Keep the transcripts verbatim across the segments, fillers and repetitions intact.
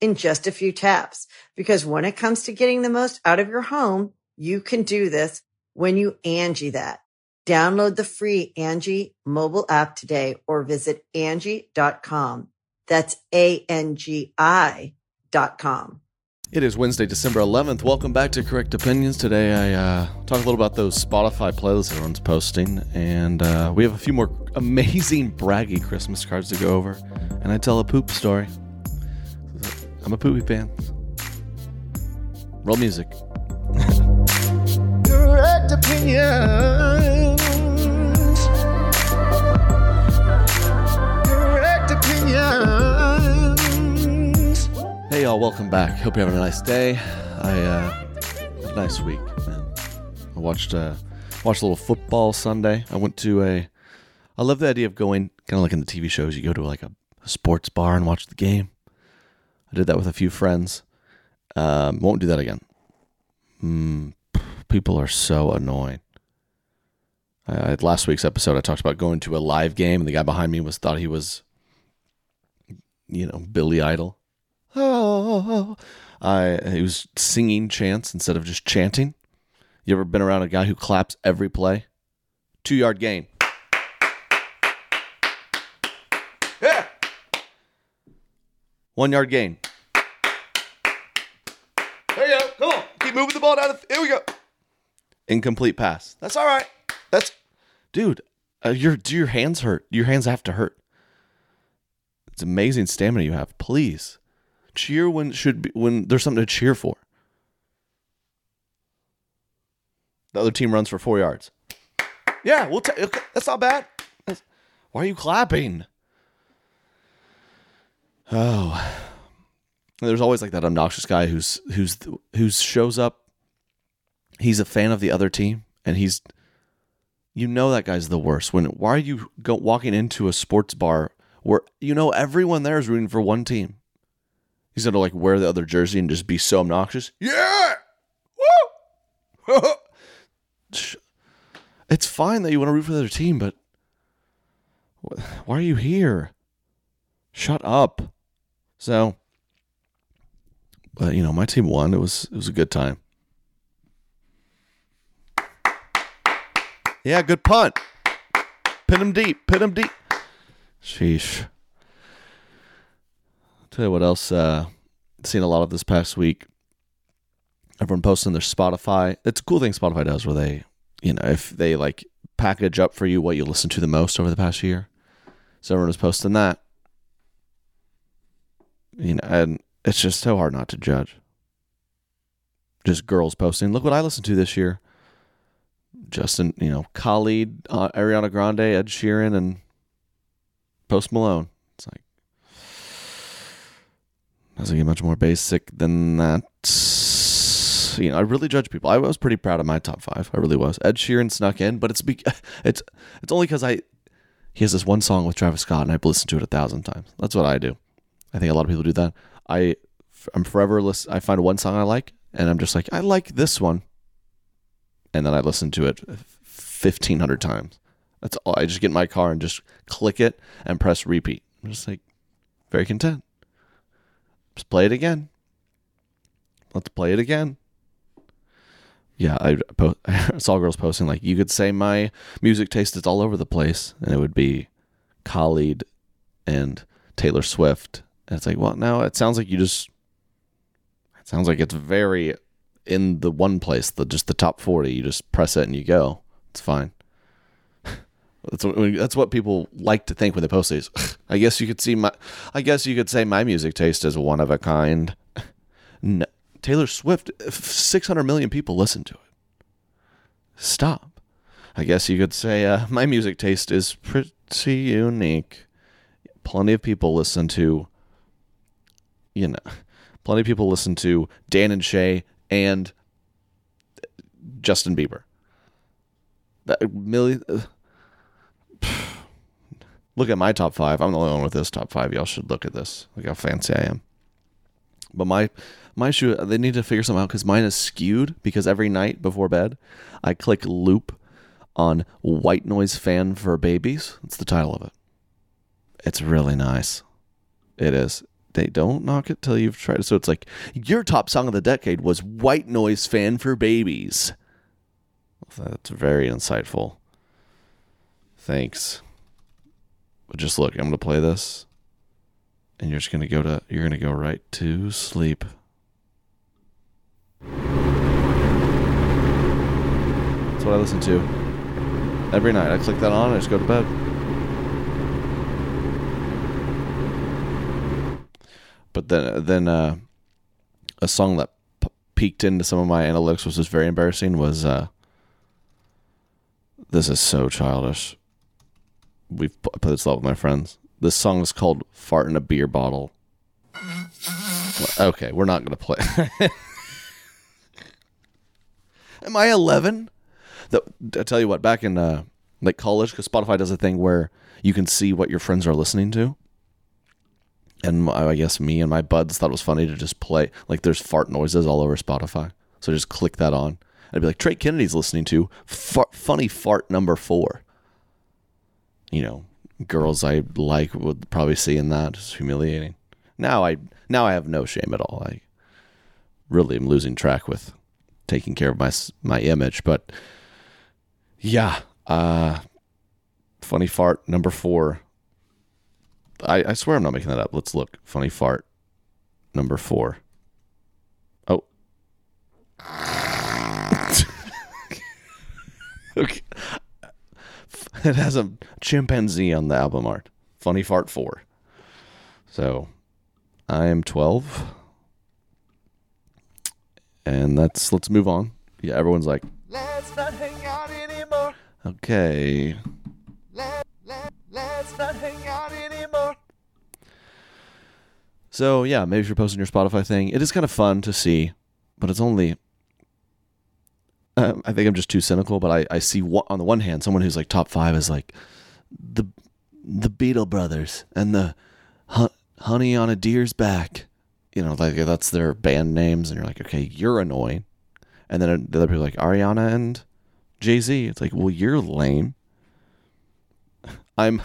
in just a few taps. Because when it comes to getting the most out of your home, you can do this when you Angie that. Download the free Angie mobile app today or visit Angie dot com. That's A N G I dot com. It is Wednesday, December eleventh. Welcome back to Correct Opinions. Today I uh, talk a little about those Spotify playlists everyone's posting. And uh, we have a few more amazing braggy Christmas cards to go over. And I tell a poop story. I'm a poopy pants. Roll music. Correct Opinions. Correct Opinions. Hey y'all, welcome back. Hope you're having a nice day. I uh, had a nice week, man. I watched uh, watched a little football Sunday. I went to a. I love the idea of going kind of like in the T V shows. You go to like a, a sports bar and watch the game. I did that with a few friends. Um, won't do that again. Mm, people are so annoying. Uh, last week's episode, I talked about going to a live game, and the guy behind me was thought he was, you know, Billy Idol. Oh, I he was singing chants instead of just chanting. You ever been around a guy who claps every play? Two yard gain. Yeah. One yard gain. There you go. Come on. Keep moving the ball down. The, here we go. Incomplete pass. That's all right. That's, dude, uh, your, do your hands hurt? Your hands have to hurt. It's amazing stamina you have. Please cheer when it should be, when there's something to cheer for. The other team runs for four yards. Yeah, we'll. T- okay, that's not bad. That's, why are you clapping? Oh, there's always like that obnoxious guy who's who's who shows up. He's a fan of the other team, and he's, you know, that guy's the worst. When why are you go, walking into a sports bar where you know everyone there is rooting for one team? He's gonna like wear the other jersey and just be so obnoxious. Yeah, woo! It's fine that you want to root for the other team, but why are you here? Shut up. So, but uh, you know, my team won. It was it was a good time. Yeah, good punt. Pin him deep. Pin him deep. Sheesh. I'll tell you what else. Uh, seen a lot of this past week. Everyone posting their Spotify. It's a cool thing Spotify does, where they, you know, if they like package up for you what you listen to the most over the past year. So everyone was posting that. You know, and it's just so hard not to judge. Just girls posting, look what I listened to this year. Justin, you know, Khalid, uh, Ariana Grande, Ed Sheeran, and Post Malone. It's like, doesn't get much more basic than that. You know, I really judge people. I was pretty proud of my top five. I really was. Ed Sheeran snuck in, but it's be- it's it's only because I he has this one song with Travis Scott, and I've listened to it a thousand times. That's what I do. I think a lot of people do that. I, I'm forever list. I find one song I like, and I'm just like, I like this one, and then I listen to it fifteen hundred times. That's all. I just get in my car and just click it and press repeat. I'm just like, very content. Just play it again. Let's play it again. Yeah, I, post, I saw girls posting like, you could say my music taste is all over the place, and it would be Khalid and Taylor Swift. And it's like, well, no, it sounds like you just, it sounds like it's very in the one place, the just the top forty. You just press it and you go. It's fine. That's what, that's what people like to think when they post these. I guess you could see my. I guess you could say my music taste is one of a kind. No, Taylor Swift, six hundred million people listen to it. Stop. I guess you could say uh, my music taste is pretty unique. Plenty of people listen to. You know, plenty of people listen to Dan and Shay and Justin Bieber. That million. Uh, Look at my top five. I'm the only one with this top five. Y'all should look at this. Look how fancy I am. But my my shoe, they need to figure something out because mine is skewed because every night before bed, I click loop on White Noise Fan for Babies. That's the title of it. It's really nice. It is. They don't knock it till you've tried it. So it's like, your top song of the decade was White Noise Fan for Babies. That's very insightful. Thanks. But just look, I'm going to play this and you're just going to go to, you're going to go right to sleep. That's what I listen to every night. I click that on and I just go to bed. But then, then, uh, a song that p- peeked into some of my analytics, which was very embarrassing, was, uh, this is so childish. We've put this out with my friends. This song is called Fart in a Beer Bottle. Okay, we're not going to play. Am I eleven? I tell you what, back in uh, like college, because Spotify does a thing where you can see what your friends are listening to. And I guess me and my buds thought it was funny to just play. Like there's fart noises all over Spotify. So just click that on. I'd be like, Trey Kennedy's listening to fart, Funny Fart Number Four. You know, girls I like would probably see in that. It's humiliating. Now I now I have no shame at all. I really am losing track with taking care of my my image. But yeah, uh, Funny Fart Number Four. I, I swear I'm not making that up. Let's look. Funny Fart Number Four. Oh. Okay. It has a chimpanzee on the album art. Funny Fart four. So, I am twelve. And that's, let's move on. Yeah, everyone's like, let's not hang out anymore. Okay. Let, let, let's not hang out anymore. So, yeah, maybe if you're posting your Spotify thing, it is kind of fun to see, but it's only... Um, I think I'm just too cynical, but I, I see one, on the one hand, someone who's like top five is like the the Beatle Brothers and the H- Honey on a Deer's Back. You know, like that's their band names. And you're like, okay, you're annoying. And then the other people are like Ariana and Jay-Z. It's like, well, you're lame. I'm,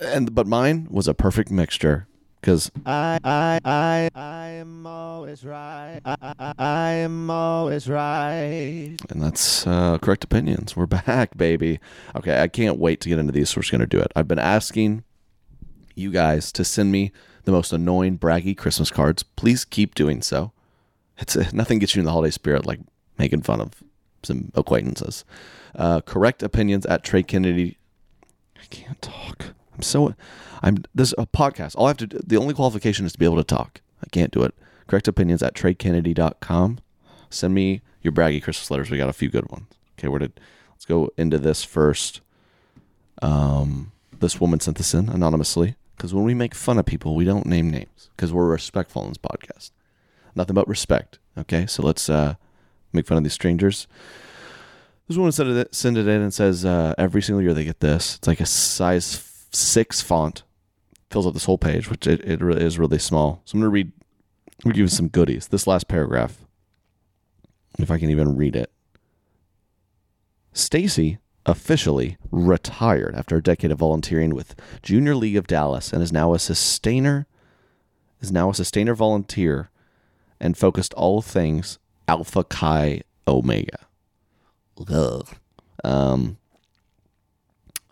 and but mine was a perfect mixture. Because I, I, I, I am always right. I, I, I am always right. And that's uh, Correct Opinions. We're back, baby. Okay, I can't wait to get into these, so we're just going to do it. I've been asking you guys to send me the most annoying, braggy Christmas cards. Please keep doing so. It's uh, nothing gets you in the holiday spirit like making fun of some acquaintances. Uh, Correct Opinions at Trey Kennedy. I can't talk. I'm so... I'm this a podcast. All I have to do, the only qualification is to be able to talk. I can't do it. Correct Opinions at Trey Kennedy dot com. Send me your braggy Christmas letters. We got a few good ones. Okay, where did let's go into this first. Um, this woman sent this in anonymously because when we make fun of people, we don't name names because we're respectful in this podcast. Nothing but respect. Okay, so let's uh, make fun of these strangers. This woman sent it send it in and says uh, every single year they get this. It's like a size six font. Fills up this whole page, which it, it really is really small. So I'm going to read, we'll give you some goodies. This last paragraph, if I can even read it. Stacy officially retired after a decade of volunteering with Junior League of Dallas and is now a sustainer, is now a sustainer volunteer and focused all things Alpha Chi Omega. Ugh. Um,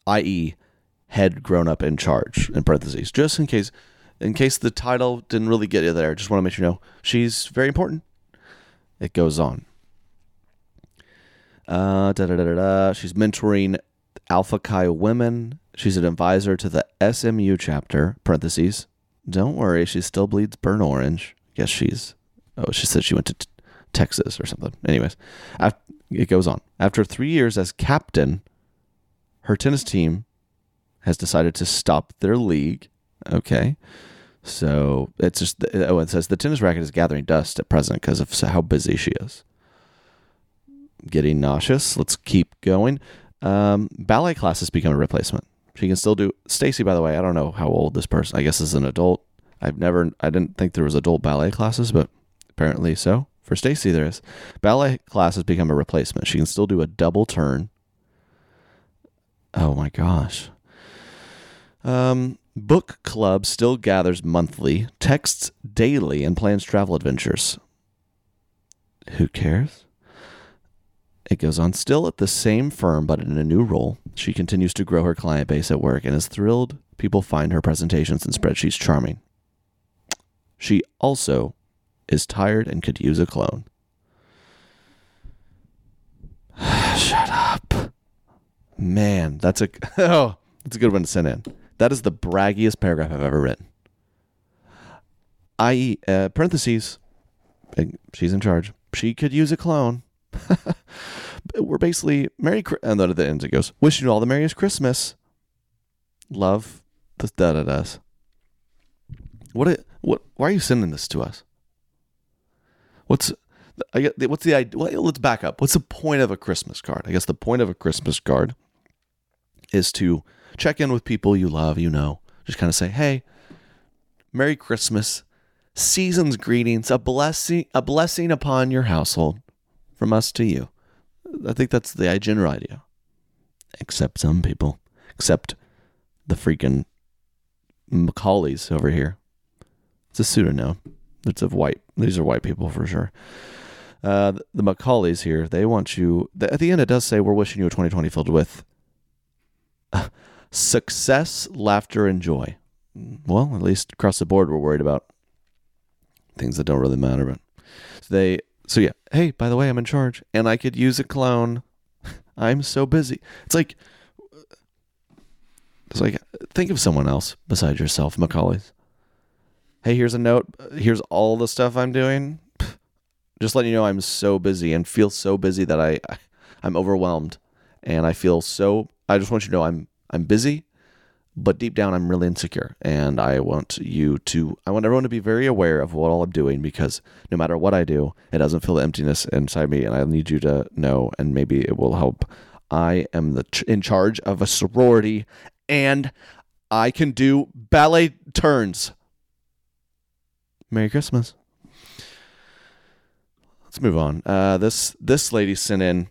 that is, head grown up in charge, in parentheses, just in case in case the title didn't really get you there. Just want to make sure you know she's very important. It goes on. Uh, da, da, da, da, da. She's mentoring Alpha Chi women. She's an advisor to the S M U chapter, parentheses. Don't worry, she still bleeds burnt orange. Guess she's, oh, she said she went to t- Texas or something. Anyways, after, it goes on. After three years as captain, her tennis team has decided to stop their league. Okay. So it's just, oh, it says the tennis racket is gathering dust at present because of how busy she is. Getting nauseous. Let's keep going. Um, ballet classes become a replacement. She can still do Stacy, by the way. I don't know how old this person, I guess, is an adult. I've never, I didn't think there was adult ballet classes, but apparently so. For Stacy, there is. Ballet classes become a replacement. She can still do a double turn. Oh my gosh. Um, book club still gathers monthly, texts daily, and plans travel adventures. Who cares? It goes on. Still at the same firm, but in a new role, she continues to grow her client base at work and is thrilled people find her presentations and spreadsheets charming. She also is tired and could use a clone. Shut up. Man, that's a, oh, that's a good one to send in. That is the braggiest paragraph I've ever written. I, uh, parentheses, she's in charge. She could use a clone. We're basically Merry Christmas, and then at the end it goes, wishing you all the merriest Christmas, love, the da da da. What? A, what? Why are you sending this to us? What's? I guess, what's the idea? Well, let's back up. What's the point of a Christmas card? I guess the point of a Christmas card is to check in with people you love. You know, just kind of say, "Hey, Merry Christmas, season's greetings, a blessing, a blessing upon your household." From us to you. I think that's the general idea. Except some people. Except the freaking Macaulays over here. It's a pseudonym. It's of white. These are white people for sure. Uh, the Macaulays here, they want you... At the end, it does say, we're wishing you a twenty twenty filled with uh, success, laughter, and joy. Well, at least across the board, we're worried about things that don't really matter. But so they... So yeah, hey, by the way, I'm in charge, and I could use a clone. I'm so busy. It's like, it's like, think of someone else besides yourself, Macaulay's. Hey, here's a note. Here's all the stuff I'm doing. Just letting you know I'm so busy and feel so busy that I, I I'm overwhelmed, and I feel so. I just want you to know I'm I'm busy, but deep down I'm really insecure, and I want you to, I want everyone to be very aware of what all I'm doing, because no matter what I do, it doesn't fill the emptiness inside me, and I need you to know, and maybe it will help. I am the ch- in charge of a sorority, and I can do ballet turns. Merry Christmas. Let's move on. Uh, this this lady sent in,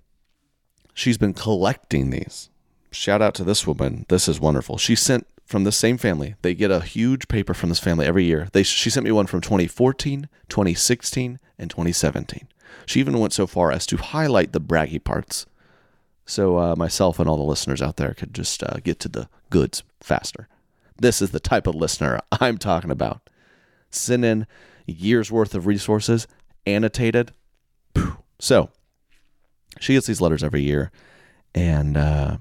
she's been collecting these. Shout out to this woman. This is wonderful. She sent from the same family. They get a huge paper from this family every year. They She sent me one from twenty fourteen, twenty sixteen, and twenty seventeen. She even went so far as to highlight the braggy parts. So uh, myself and all the listeners out there could just uh, get to the goods faster. This is the type of listener I'm talking about. Send in years worth of resources, annotated. So she gets these letters every year. And... uh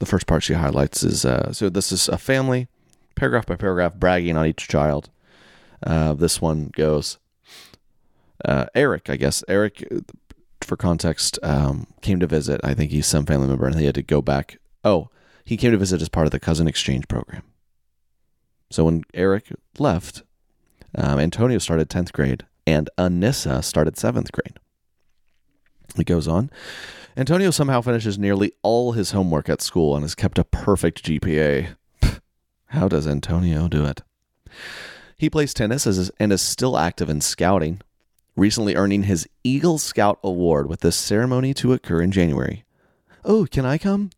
The first part she highlights is, uh, so this is a family, paragraph by paragraph, bragging on each child. Uh, this one goes, uh, Eric, I guess. Eric, for context, um, came to visit. I think he's some family member, and he had to go back. Oh, he came to visit as part of the cousin exchange program. So when Eric left, um, Antonio started tenth grade, and Anissa started seventh grade. It goes on. Antonio somehow finishes nearly all his homework at school and has kept a perfect G P A. How does Antonio do it? He plays tennis and is still active in scouting, recently earning his Eagle Scout Award with this ceremony to occur in January. Oh, can I come?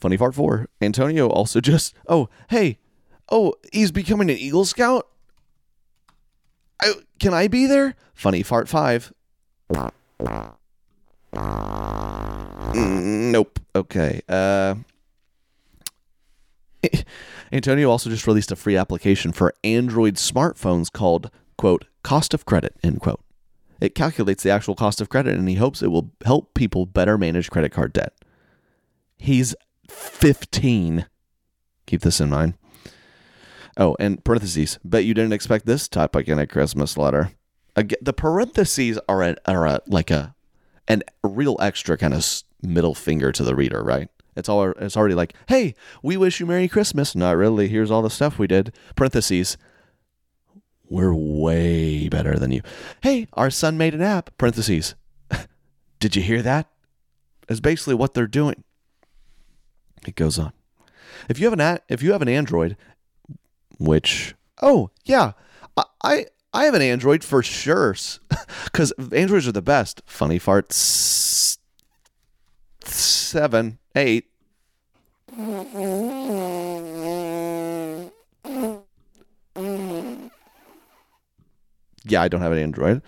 Funny Fart Four. Antonio also just, oh, hey, oh, he's becoming an Eagle Scout? I, can I be there? Funny Fart Five. Nope. Okay. Uh, Antonio also just released a free application for Android smartphones called, quote, cost of credit, end quote. It calculates the actual cost of credit, and he hopes it will help people better manage credit card debt. He's fifteen. Keep this in mind. Oh, and parentheses. Bet you didn't expect this topic in a Christmas letter. Again, the parentheses are, a, are a, like a an real extra kind of middle finger to the reader, right? It's all it's already like, hey, we wish you Merry Christmas. Not really. Here's all the stuff we did. Parentheses. We're way better than you. Hey, our son made an app. Parentheses. Did you hear that? Is basically what they're doing. It goes on. If you have an if you have an Android, which oh yeah, I I, I have an Android for sure, because Androids are the best. Funny farts seven eight. Yeah, I don't have an Android.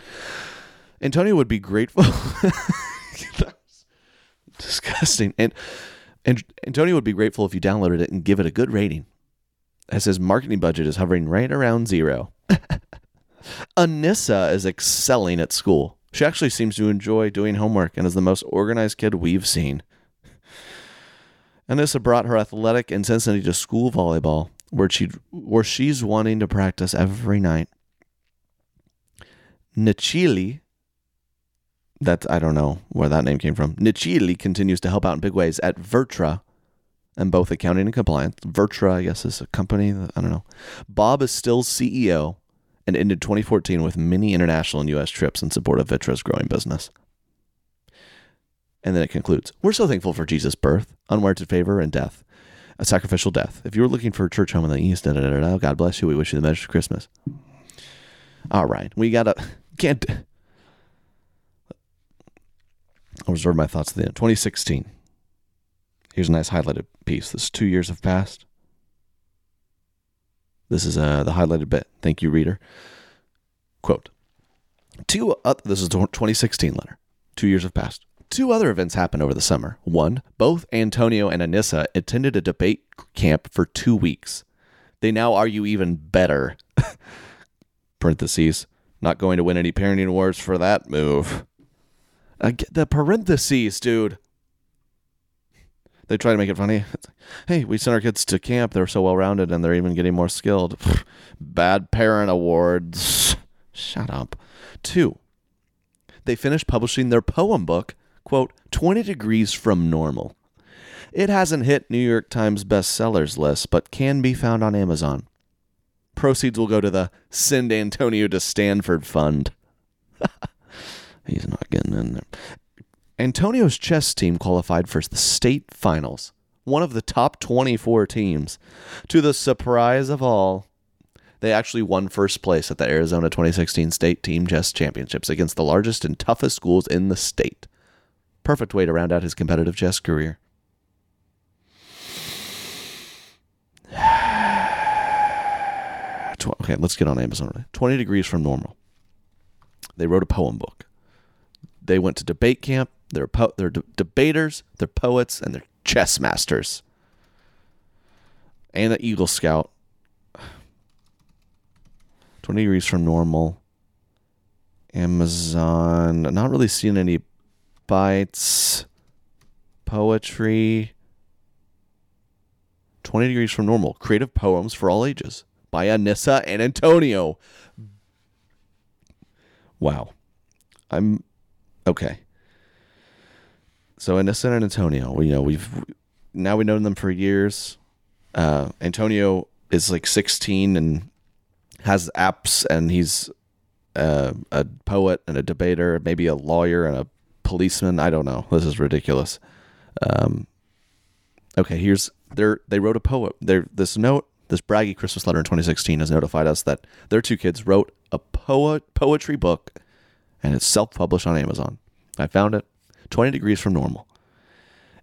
Antonio would be grateful. That was disgusting. And, and Antonio would be grateful if you downloaded it and give it a good rating, as his marketing budget is hovering right around zero. Anissa is excelling at school. She actually seems to enjoy doing homework and is the most organized kid we've seen. Anissa brought her athletic intensity to school volleyball, where she where she's wanting to practice every night. Nichili, that's, I don't know where that name came from. Nichili continues to help out in big ways at Vertra in both accounting and compliance. Vertra, I guess, is a company. That, I don't know. Bob is still C E O and ended twenty fourteen with many international and U S trips in support of Vertra's growing business. And then it concludes. We're so thankful for Jesus' birth, unwarranted favor, and death. A sacrificial death. If you were looking for a church home in the East, da, da, da, da, God bless you. We wish you the Merry Christmas. All right. We got to... Can't I'll reserve my thoughts at the end. twenty sixteen. Here's a nice highlighted piece. This is two years have passed. This is uh, the highlighted bit. Thank you, reader. Quote. Two. Uh, this is the twenty sixteen letter. Two years have passed. Two other events happened over the summer. One, both Antonio and Anissa attended a debate camp for two weeks. They now argue even better. Parentheses. Not going to win any parenting awards for that move. I get the parentheses, dude. They try to make it funny. It's like, hey, we sent our kids to camp. They're so well-rounded, and they're even getting more skilled. Bad parent awards. Shut up. Two, they finished publishing their poem book, quote, twenty Degrees from Normal. It hasn't hit New York Times bestsellers list, but can be found on Amazon. Proceeds will go to the Send Antonio to Stanford Fund. He's not getting in there. Antonio's chess team qualified for the state finals, one of the top twenty-four teams. To the surprise of all, they actually won first place at the Arizona twenty sixteen State Team Chess Championships against the largest and toughest schools in the state. Perfect way to round out his competitive chess career. Okay, let's get on Amazon. twenty Degrees from Normal. They wrote a poem book. They went to debate camp. They're, po- they're de- debaters, they're poets, and they're chess masters. And an Eagle Scout. twenty Degrees from Normal. Amazon. Not really seeing any bites. Poetry. twenty Degrees from Normal. Creative poems for all ages. By Anissa and Antonio. Wow. I'm okay. So Anissa and Antonio, we, you know, we've now we known them for years. Uh, Antonio is like sixteen and has apps, and he's uh, a poet and a debater, maybe a lawyer and a policeman. I don't know. This is ridiculous. Um, okay, here's they're they wrote a poem. They're this note. This braggy Christmas letter in twenty sixteen has notified us that their two kids wrote a poet poetry book, and it's self-published on Amazon. I found it, twenty Degrees from Normal.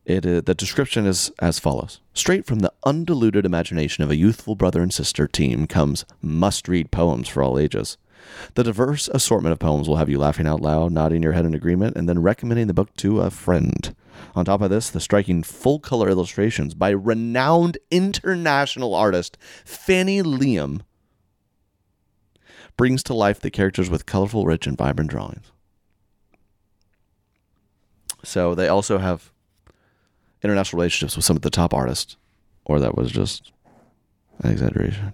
It uh, the description is as follows. Straight from the undiluted imagination of a youthful brother and sister team comes must-read poems for all ages. The diverse assortment of poems will have you laughing out loud, nodding your head in agreement, and then recommending the book to a friend. On top of this, the striking full-color illustrations by renowned international artist Fanny Liam brings to life the characters with colorful, rich, and vibrant drawings. So they also have international relationships with some of the top artists. Or that was just an exaggeration.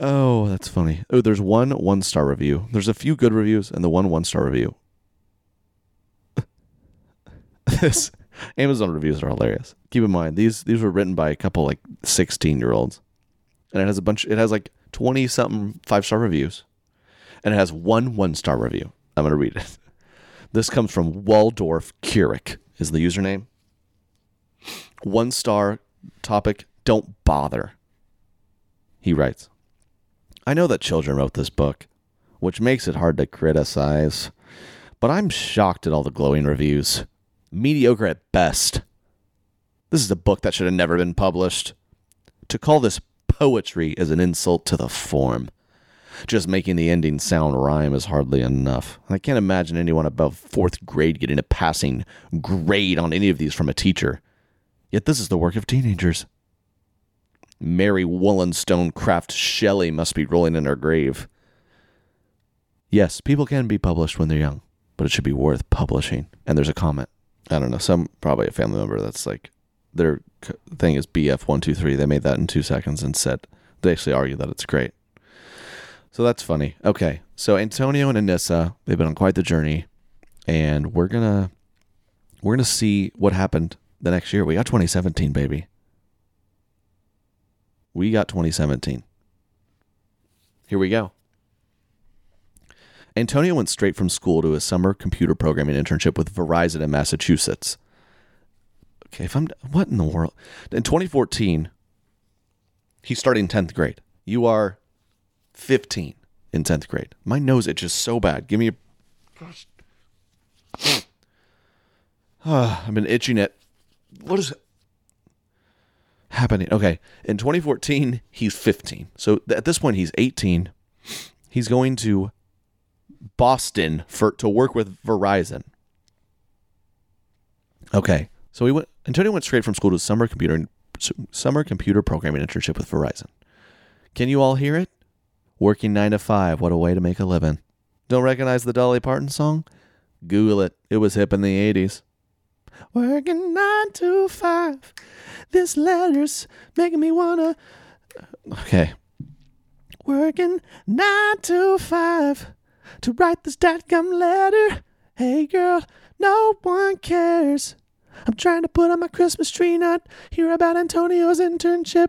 Oh, that's funny. Oh, there's one one-star review. There's a few good reviews and the one one-star review. This Amazon reviews are hilarious. Keep in mind, these these were written by a couple like sixteen-year-olds. And it has a bunch, it has like twenty-something five-star reviews. And it has one one-star review. I'm going to read it. This comes from Waldorf Keurig is the username. One star topic, don't bother. He writes, I know that children wrote this book, which makes it hard to criticize, but I'm shocked at all the glowing reviews. Mediocre at best. This is a book that should have never been published. To call this poetry is an insult to the form. Just making the ending sound rhyme is hardly enough. I can't imagine anyone above fourth grade getting a passing grade on any of these from a teacher. Yet this is the work of teenagers. Mary Wollstonecraft Shelley must be rolling in her grave. Yes, people can be published when they're young, but it should be worth publishing. And there's a comment. I don't know, some probably a family member that's like, their thing is B F one two three. They made that in two seconds and said, they actually argue that it's great. So that's funny. Okay, so Antonio and Anissa, they've been on quite the journey, and we're gonna we're gonna see what happened the next year. We got twenty seventeen, baby. We got twenty seventeen. Here we go. Antonio went straight from school to his summer computer programming internship with Verizon in Massachusetts. Okay, if I'm what in the world? In twenty fourteen, he's starting tenth grade. You are fifteen in tenth grade. My nose itches so bad. Give me a. Gosh. Oh, I've been itching it. What is happening? Okay. In twenty fourteen, he's fifteen. So at this point, he's eighteen. He's going to Boston for to work with Verizon. Okay. So he went. Antonio went straight from school to summer computer summer computer programming internship with Verizon. Can you all hear it? Working nine to five. What a way to make a living. Don't recognize the Dolly Parton song? Google it. It was hip in the eighties. Working nine to five. This letter's making me wanna. Okay. Working nine to five to write this dot-com letter. Hey girl, no one cares. I'm trying to put on my Christmas tree, not hear about Antonio's internship.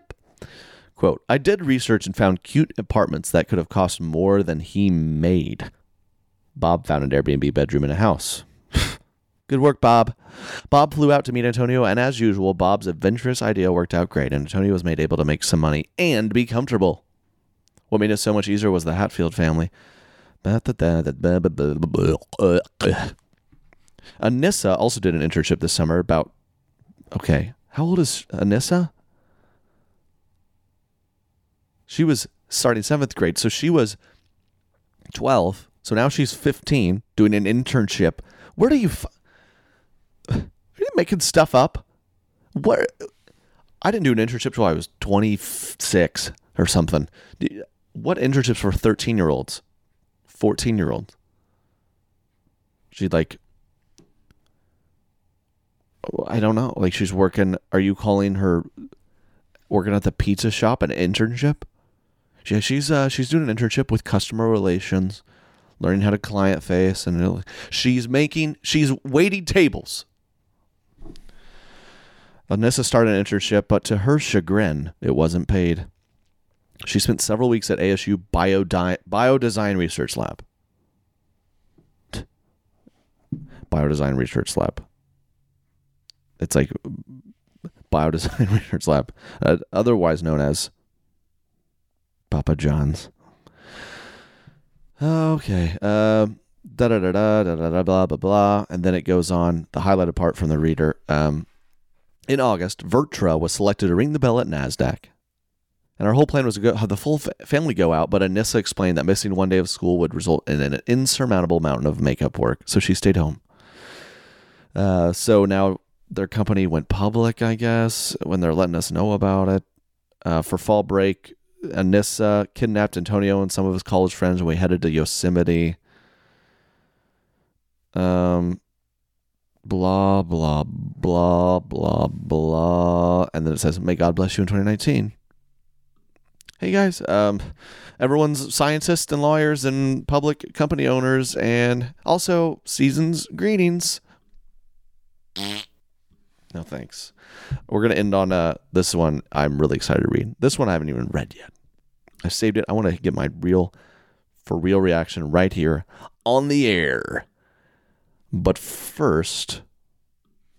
Quote, I did research and found cute apartments that could have cost more than he made. Bob found an Airbnb bedroom in a house. Good work, Bob. Bob flew out to meet Antonio, and as usual, Bob's adventurous idea worked out great, and Antonio was made able to make some money and be comfortable. What made it so much easier was the Hatfield family. Anissa also did an internship this summer about... Okay, how old is Anissa? She was starting seventh grade, so she was twelve. So now she's fifteen, doing an internship. Where do you... F- Are you making stuff up? What? I didn't do an internship till I was twenty-six or something. What internships for thirteen-year-olds? fourteen-year-olds? She'd like... I don't know. Like, she's working... Are you calling her... Working at the pizza shop an internship? She, she's uh, she's doing an internship with customer relations... Learning how to client face, and she's making, she's waiting tables. Anissa started an internship, but to her chagrin, it wasn't paid. She spent several weeks at A S U Biode- Biodesign Research Lab. Biodesign Research Lab. It's like Biodesign Research Lab, uh, otherwise known as Papa John's. Okay. Uh, da da da da da da blah blah blah, and then it goes on. The highlighted part from the reader. Um, in August, Vertra was selected to ring the bell at Nasdaq, and our whole plan was to go, have the full fa- family go out. But Anissa explained that missing one day of school would result in an insurmountable mountain of makeup work, so she stayed home. Uh, so now their company went public, I guess, when they're letting us know about it uh, for fall break. Anissa kidnapped Antonio and some of his college friends, and we headed to Yosemite. Um, blah, blah, blah, blah, blah. And then it says, may God bless you in twenty nineteen. Hey guys, um, everyone's scientists and lawyers and public company owners and also season's greetings. No thanks. We're going to end on uh, this one. I'm really excited to read. This one I haven't even read yet. I saved it. I want to get my real, for real reaction right here on the air. But first,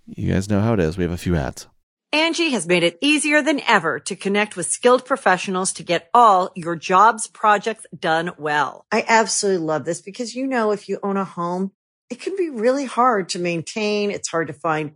you guys know how it is. We have a few ads. Angie has made it easier than ever to connect with skilled professionals to get all your jobs projects done well. I absolutely love this because, you know, if you own a home, it can be really hard to maintain. It's hard to find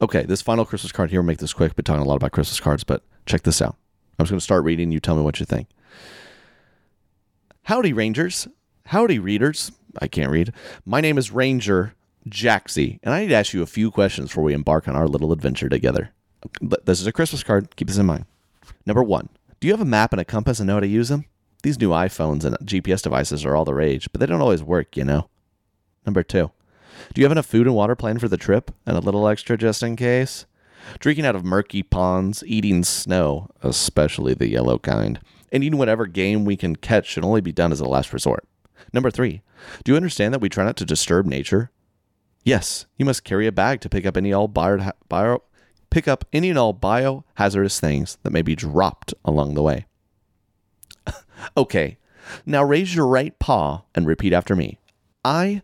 Okay, this final Christmas card here, we'll make this quick, but talking a lot about Christmas cards, but check this out. I'm just going to start reading. You tell me what you think. Howdy, Rangers. Howdy, readers. I can't read. My name is Ranger Jaxie, and I need to ask you a few questions before we embark on our little adventure together. This is a Christmas card. Keep this in mind. Number one, do you have a map and a compass and know how to use them? These new iPhones and G P S devices are all the rage, but they don't always work, you know. Number two, do you have enough food and water planned for the trip and a little extra just in case? Drinking out of murky ponds, eating snow, especially the yellow kind, and eating whatever game we can catch should only be done as a last resort. Number three, do you understand that we try not to disturb nature? Yes, you must carry a bag to pick up any all bio, bio, pick up any and all biohazardous things that may be dropped along the way. Okay, now raise your right paw and repeat after me. I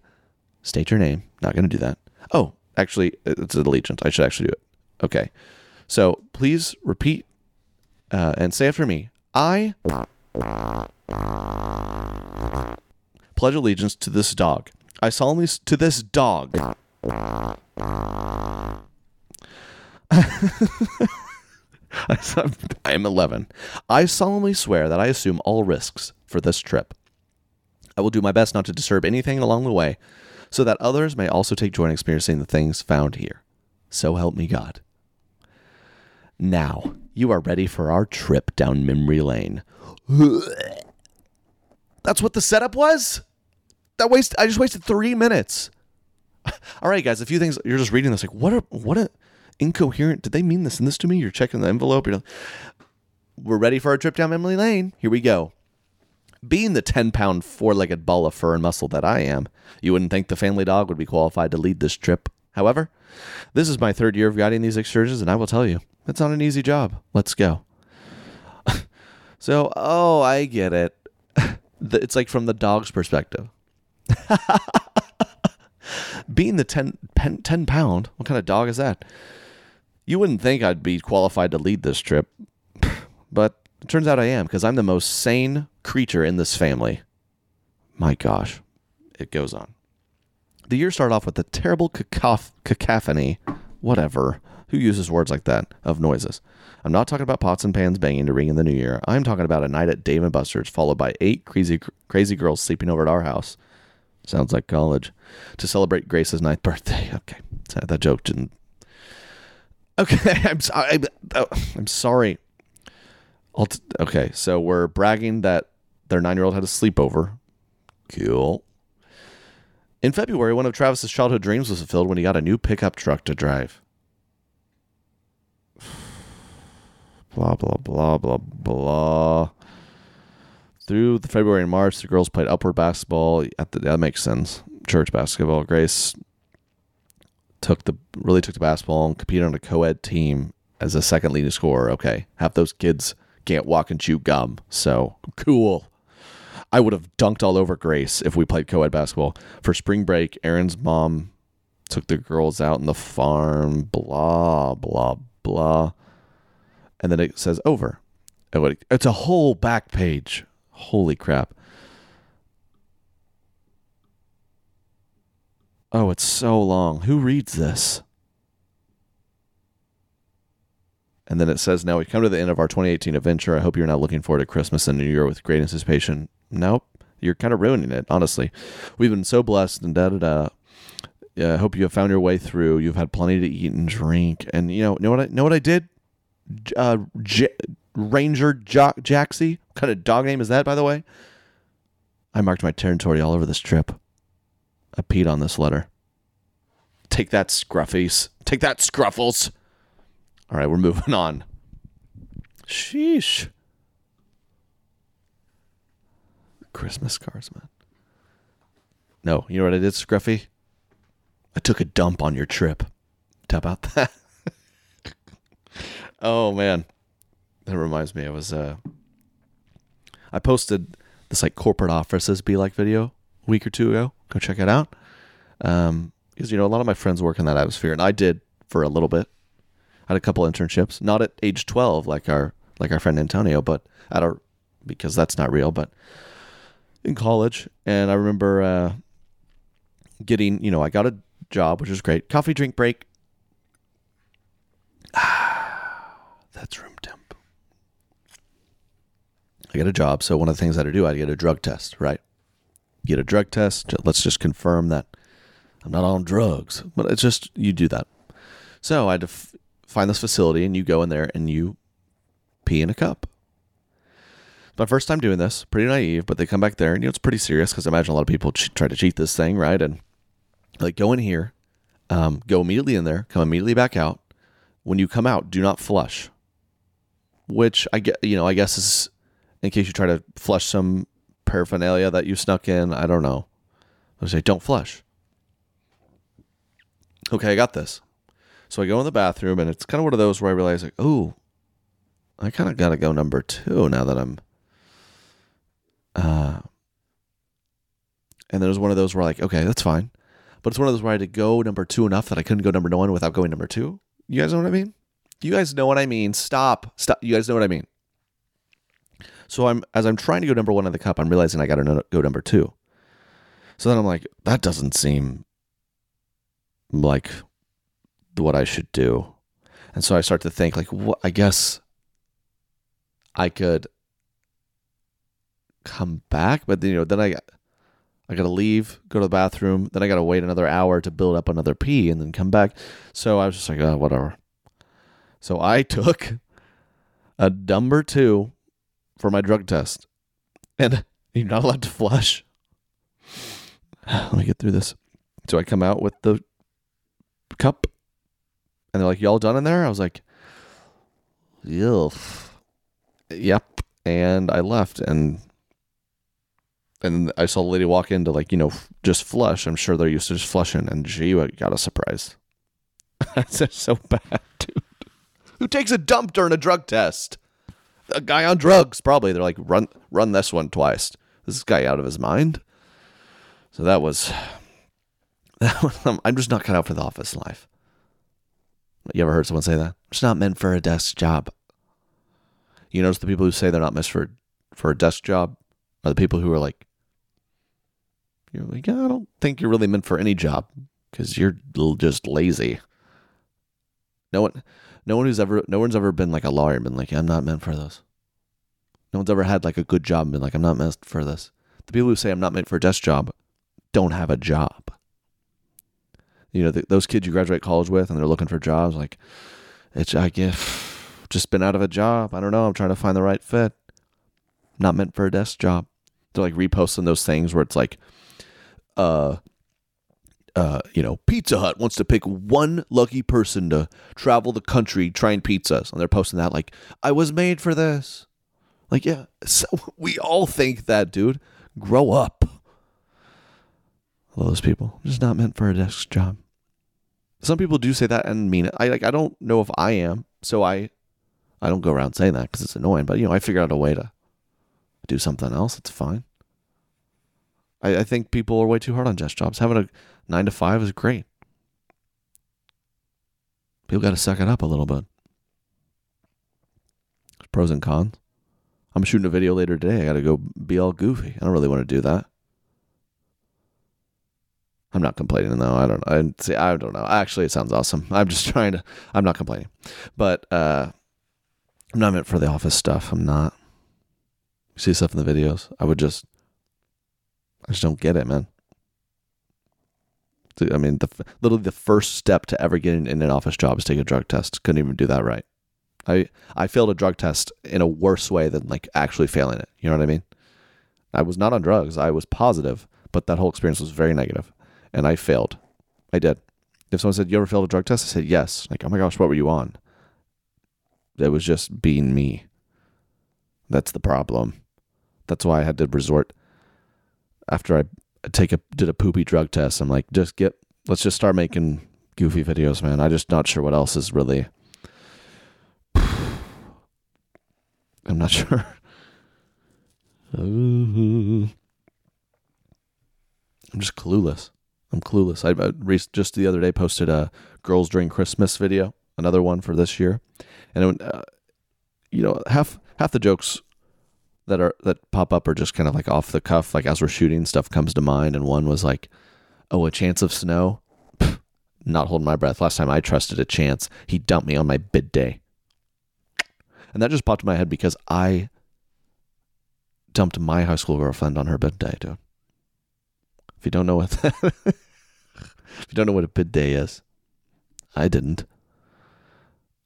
state your name. Not going to do that. Oh, actually, it's an allegiance. I should actually do it. Okay, so please repeat uh, and say after me. I pledge allegiance to this dog. I solemnly s- to this dog. I'm eleven. I solemnly swear that I assume all risks for this trip. I will do my best not to disturb anything along the way so that others may also take joy in experiencing the things found here. So help me God. Now, you are ready for our trip down memory lane. That's what the setup was? That waste. I just wasted three minutes. All right, guys, a few things. You're just reading this like, what a, what a incoherent. Did they mean this and this to me? You're checking the envelope. You're like, we're ready for our trip down memory lane. Here we go. Being the ten-pound, four-legged ball of fur and muscle that I am, you wouldn't think the family dog would be qualified to lead this trip. However, this is my third year of guiding these excursions, and I will tell you, it's not an easy job. Let's go. So, oh, I get it. It's like from the dog's perspective. Being the ten, ten pound, what kind of dog is that? You wouldn't think I'd be qualified to lead this trip, but it turns out I am, because I'm the most sane creature in this family. My gosh, it goes on. The year started off with a terrible cacof- cacophony, whatever. Who uses words like that? Of noises. I'm not talking about pots and pans banging to ring in the new year. I'm talking about a night at Dave and Buster's, followed by eight crazy, crazy girls sleeping over at our house. Sounds like college. To celebrate Grace's ninth birthday. Okay. Sorry, that joke didn't. Okay. I'm sorry. I'm, oh, I'm sorry. I'll t- okay. So we're bragging that their nine-year-old had a sleepover. Cool. In February, one of Travis's childhood dreams was fulfilled when he got a new pickup truck to drive. Blah, blah, blah, blah, blah. Through the February and March, the girls played upward basketball. At the, that makes sense. Church basketball. Grace took the really took to basketball and competed on a co-ed team as a second leading scorer. Okay, half those kids can't walk and chew gum. So cool. I would have dunked all over Grace if we played co-ed basketball. For spring break, Aaron's mom took the girls out in the farm, blah, blah, blah. And then it says over. It's a whole back page. Holy crap. Oh, it's so long. Who reads this? And then it says, now we come to the end of our twenty eighteen adventure. I hope you're not looking forward to Christmas and New Year with great anticipation. Nope. You're kind of ruining it, honestly. We've been so blessed and da-da-da. Yeah, I hope you have found your way through. You've had plenty to eat and drink. And, you know, know what I, know what I did? Uh, J- Ranger jo- Jaxie? What kind of dog name is that, by the way? I marked my territory all over this trip. I peed on this letter. Take that, Scruffies. Take that, Scruffles. All right, we're moving on. Sheesh. Christmas cards, man. No, you know what I did, Scruffy? I took a dump on your trip. How about that? Oh, man. That reminds me. I was, uh, I posted this like corporate offices be like video a week or two ago. Go check it out. Um, because, you know, a lot of my friends work in that atmosphere, and I did for a little bit. Had a couple internships, not at age twelve like our like our friend Antonio, but at our because that's not real, but in college. And I remember uh, getting, you know, I got a job, which was great. Coffee, drink, break. Ah, that's room temp. I got a job, so one of the things I had to do, I had to get a drug test, right? Get a drug test. Let's just confirm that I'm not on drugs, but it's just you do that. So I had to. F- find this facility, and you go in there and you pee in a cup. It's my first time doing this, pretty naive, but they come back there and, you know, it's pretty serious because I imagine a lot of people che- try to cheat this thing, right? And like, go in here, um, go immediately in there, come immediately back out. When you come out, do not flush, which I get, you know, I guess is in case you try to flush some paraphernalia that you snuck in. I don't know. I say, don't flush. Okay, I got this. So I go in the bathroom, and it's kind of one of those where I realize, like, oh, I kind of got to go number two now that I'm. Uh, and there was one of those where, like, okay, that's fine. But it's one of those where I had to go number two enough that I couldn't go number one without going number two. You guys know what I mean? You guys know what I mean. Stop. Stop. You guys know what I mean. So I'm as I'm trying to go number one in the cup, I'm realizing I got to go number two. So then I'm like, that doesn't seem like what I should do. And so I start to think, like, what, I guess I could come back, but then, you know, then I I gotta leave, go to the bathroom, then I gotta wait another hour to build up another pee and then come back. So I was just like, oh, whatever. So I took a number two for my drug test, and you're not allowed to flush. Let me get through this. So I come out with the cup. And they're like, y'all done in there? I was like, yep. And I left. And and I saw the lady walk in to, like, you know, f- just flush. I'm sure they're used to just flushing. And gee, I got a surprise. That's so bad, dude. Who takes a dump during a drug test? A guy on drugs, probably. They're like, run, run this one twice. This guy out of his mind. So that was... That was I'm just not cut out for the office life. You ever heard someone say that? It's not meant for a desk job. You notice the people who say they're not meant for, for a desk job are the people who are like, you're like, I don't think you're really meant for any job because you're just lazy. No one, no one who's ever, no one's ever been like a lawyer and been like, I'm not meant for those. No one's ever had like a good job and been like, I'm not meant for this. The people who say I'm not meant for a desk job don't have a job. You know, th- those kids you graduate college with and they're looking for jobs, like, it's, I guess, just been out of a job. I don't know. I'm trying to find the right fit. Not meant for a desk job. They're like reposting those things where it's like, uh, uh, you know, Pizza Hut wants to pick one lucky person to travel the country trying pizzas. And they're posting that like, I was made for this. Like, yeah. So we all think that, dude. Grow up. Those people. Just not meant for a desk job. some people do say that and mean it. I like I don't know if I am, so I I don't go around saying that because it's annoying. But you know, I figure out a way to do something else. It's fine. I, I think people are way too hard on desk jobs. Having a nine to five is great. People got to suck it up a little bit. There's pros and cons. I'm shooting a video later today. I got to go be all goofy. I don't really want to do that. I'm not complaining though. I don't. I see. I don't know. Actually, it sounds awesome. I'm just trying to. I'm not complaining, but uh, I'm not meant for the office stuff. I'm not. You see stuff in the videos. I would just. I just don't get it, man. I mean, the literally the first step to ever getting in an office job is take a drug test. Couldn't even do that right. I I failed a drug test in a worse way than like actually failing it. You know what I mean? I was not on drugs. I was positive, but that whole experience was very negative. And I failed. I did. If someone said, you ever failed a drug test? I said, yes. Like, oh my gosh, what were you on? It was just being me. That's the problem. That's why I had to resort. After I take a did a poopy drug test, I'm like, just get, let's just start making goofy videos, man. I'm just not sure what else is really. I'm not sure. I'm just clueless. I'm clueless. I just the other day posted a Girls During Christmas video, another one for this year. And, uh, you know, half half the jokes that are that pop up are just kind of like off the cuff. Like as we're shooting, stuff comes to mind. And one was like, oh, a chance of snow? Pfft, not holding my breath. Last time I trusted a chance, he dumped me on my bid day. And that just popped in my head because I dumped my high school girlfriend on her bid day, dude. If you don't know what that, if you don't know what a bid day is, I didn't,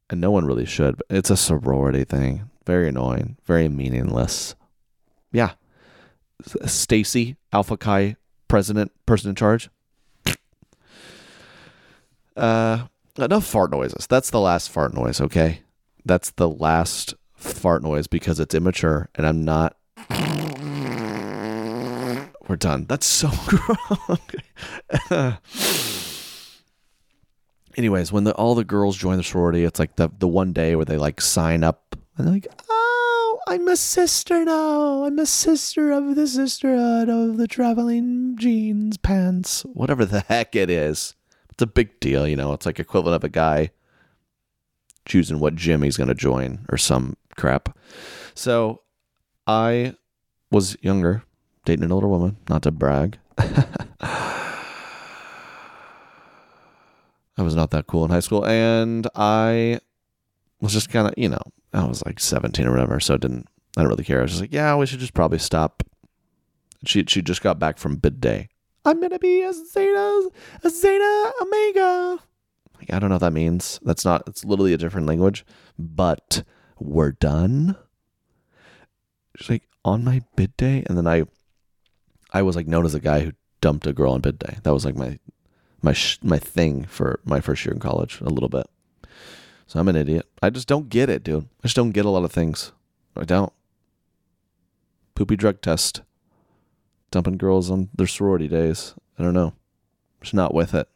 and no one really should. But it's a sorority thing. Very annoying. Very meaningless. Yeah, Stacy, Alpha Chi, president, person in charge. Uh, enough fart noises. That's the last fart noise. Okay, that's the last fart noise because it's immature, and I'm not. We're done. That's so wrong. Anyways, when the, all the girls join the sorority, it's like the the one day where they like sign up and they're like, oh, I'm a sister now. I'm a sister of the sisterhood of the traveling jeans pants, whatever the heck it is. It's a big deal. You know, it's like equivalent of a guy choosing what gym he's going to join or some crap. So I was younger, dating an older woman, not to brag. I was not that cool in high school. And I was just kind of, you know, I was like seventeen or whatever. So I didn't, I didn't really care. I was just like, yeah, we should just probably stop. She she just got back from bid day. I'm going to be a Zeta, a Zeta Omega. Like, I don't know what that means. That's not, it's literally a different language, but we're done. She's like, on my bid day? And then I, I was like known as a guy who dumped a girl on bid day. That was like my, my, sh- my thing for my first year in college a little bit. So I'm an idiot. I just don't get it, dude. I just don't get a lot of things. I don't. Poopy drug test. Dumping girls on their sorority days. I don't know. Just not with it.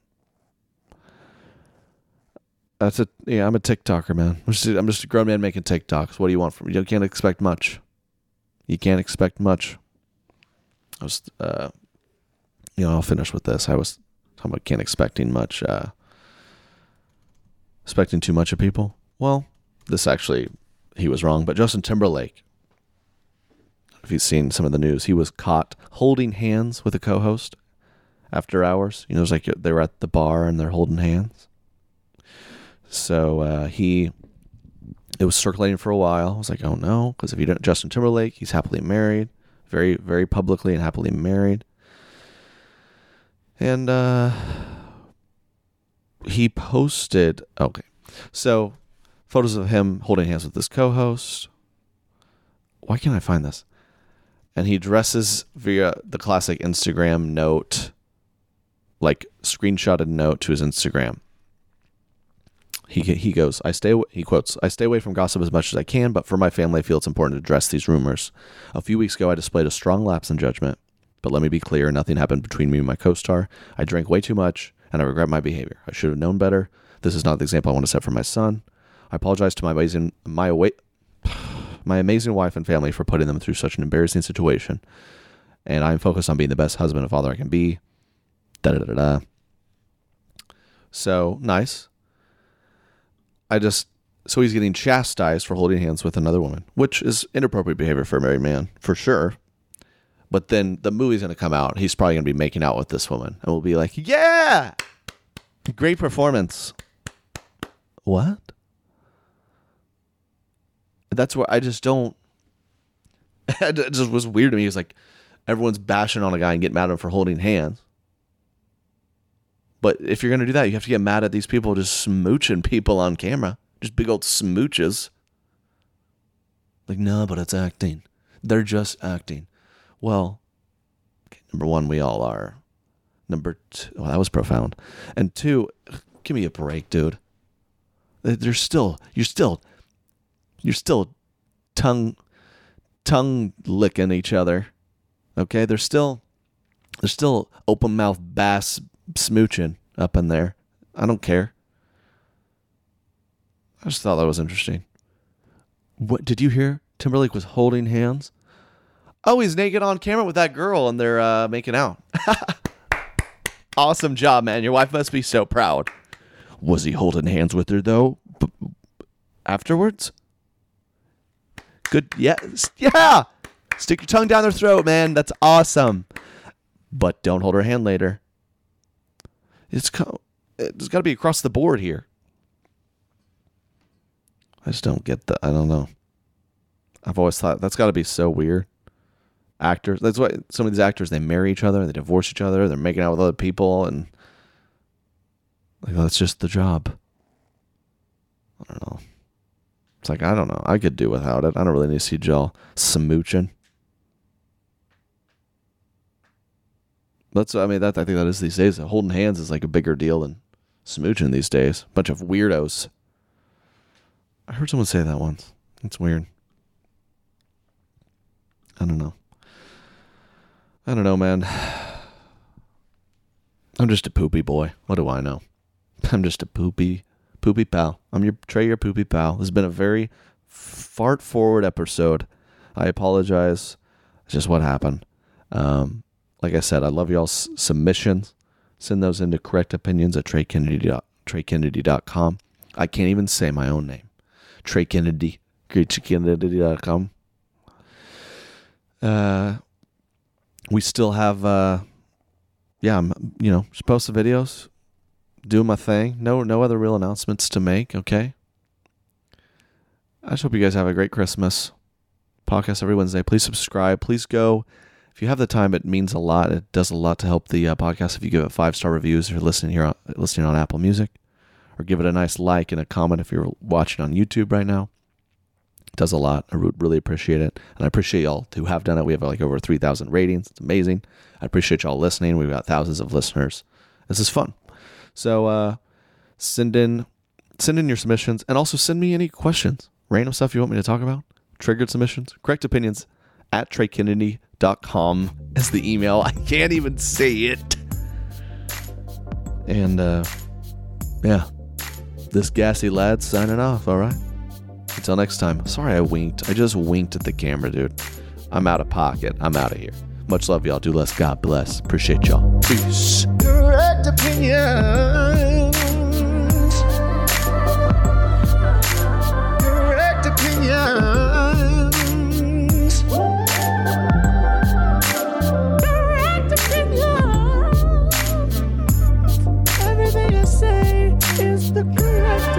That's a, yeah, I'm a TikToker, man. I'm just, I'm just a grown man making TikToks. What do you want from me? You can't expect much. You can't expect much. I was, uh, you know, I'll finish with this. I was talking about can't expecting much, uh, expecting too much of people. Well, this actually, he was wrong, but Justin Timberlake, if you've seen some of the news, he was caught holding hands with a co-host after hours. You know, it was like they were at the bar and they're holding hands. So, uh, he, it was circulating for a while. I was like, oh no, because if you don't, Justin Timberlake, he's happily married. Very, very publicly and happily married. And uh, he posted, okay, so photos of him holding hands with his co-host. Why can't I find this? And he dresses via the classic Instagram note, like screenshotted note to his Instagram. He he goes, I stay. He quotes, I stay away from gossip as much as I can, but for my family, I feel it's important to address these rumors. A few weeks ago, I displayed a strong lapse in judgment, but let me be clear, nothing happened between me and my co-star. I drank way too much and I regret my behavior. I should have known better. This is not the example I want to set for my son. I apologize to my amazing, my, awa- my amazing wife and family for putting them through such an embarrassing situation, and I'm focused on being the best husband and father I can be. Da da da da. So nice. I just so he's getting chastised for holding hands with another woman, which is inappropriate behavior for a married man for sure. But then the movie's going to come out. He's probably going to be making out with this woman, and we'll be like, "Yeah, great performance." What? That's where I just don't. It just was weird to me. It's like everyone's bashing on a guy and getting mad at him for holding hands. But if you're going to do that, you have to get mad at these people just smooching people on camera. Just big old smooches. Like, no, but it's acting. They're just acting. Well, okay, number one, we all are. Number two, well, that was profound. And two, give me a break, dude. There's still, you're still, you're still tongue, tongue licking each other. Okay? There's still, there's still open mouth bass smooching up in there. I don't care. I just thought that was interesting. What did you hear? Timberlake was holding hands. Oh, he's naked on camera with that girl, and they're uh, making out. Awesome job, man. Your wife must be so proud. Was he holding hands with her though? B- afterwards? Good. Yeah. Yeah. Stick your tongue down their throat, man. That's awesome. But don't hold her hand later. It's it's got to be across the board here. I just don't get the. I don't know. I've always thought that's got to be so weird. Actors. That's why some of these actors, they marry each other, they divorce each other, they're making out with other people, and like that's just the job. I don't know. It's like I don't know. I could do without it. I don't really need to see y'all smooching. That's, I mean, that I think that is these days. Holding hands is like a bigger deal than smooching these days. Bunch of weirdos. I heard someone say that once. It's weird. I don't know. I don't know, man. I'm just a poopy boy. What do I know? I'm just a poopy, poopy pal. I'm your Trey, your poopy pal. This has been a very fart-forward episode. I apologize. It's just what happened. Um... Like I said, I love y'all's submissions. Send those into Correct Opinions at Trey Kennedy dot com. I can't even say my own name. Trey Kennedy. Kennedy dot com. Uh, we still have, uh, yeah, I'm, you know, just post the videos, do my thing. No, no other real announcements to make, okay? I just hope you guys have a great Christmas. Podcast every Wednesday. Please subscribe. Please go. If you have the time, it means a lot. It does a lot to help the uh, podcast if you give it five-star reviews if you're listening here on, listening on Apple Music, or give it a nice like and a comment if you're watching on YouTube right now. It does a lot. I would really appreciate it, and I appreciate y'all who have done it. We have like over three thousand ratings. It's amazing. I appreciate y'all listening. We've got thousands of listeners. This is fun. So uh, send in send in your submissions, and also send me any questions, random stuff you want me to talk about, triggered submissions, Correct Opinions at Trey Kennedy dot com is the email. I can't even say it. And uh yeah, this gassy lad signing off. All right, until next time. Sorry, I winked. I just winked at the camera, dude. I'm out of pocket. I'm out of here. Much love, y'all. Do less. God bless. Appreciate y'all. Peace. Correct Opinions. Correct Opinions. The correct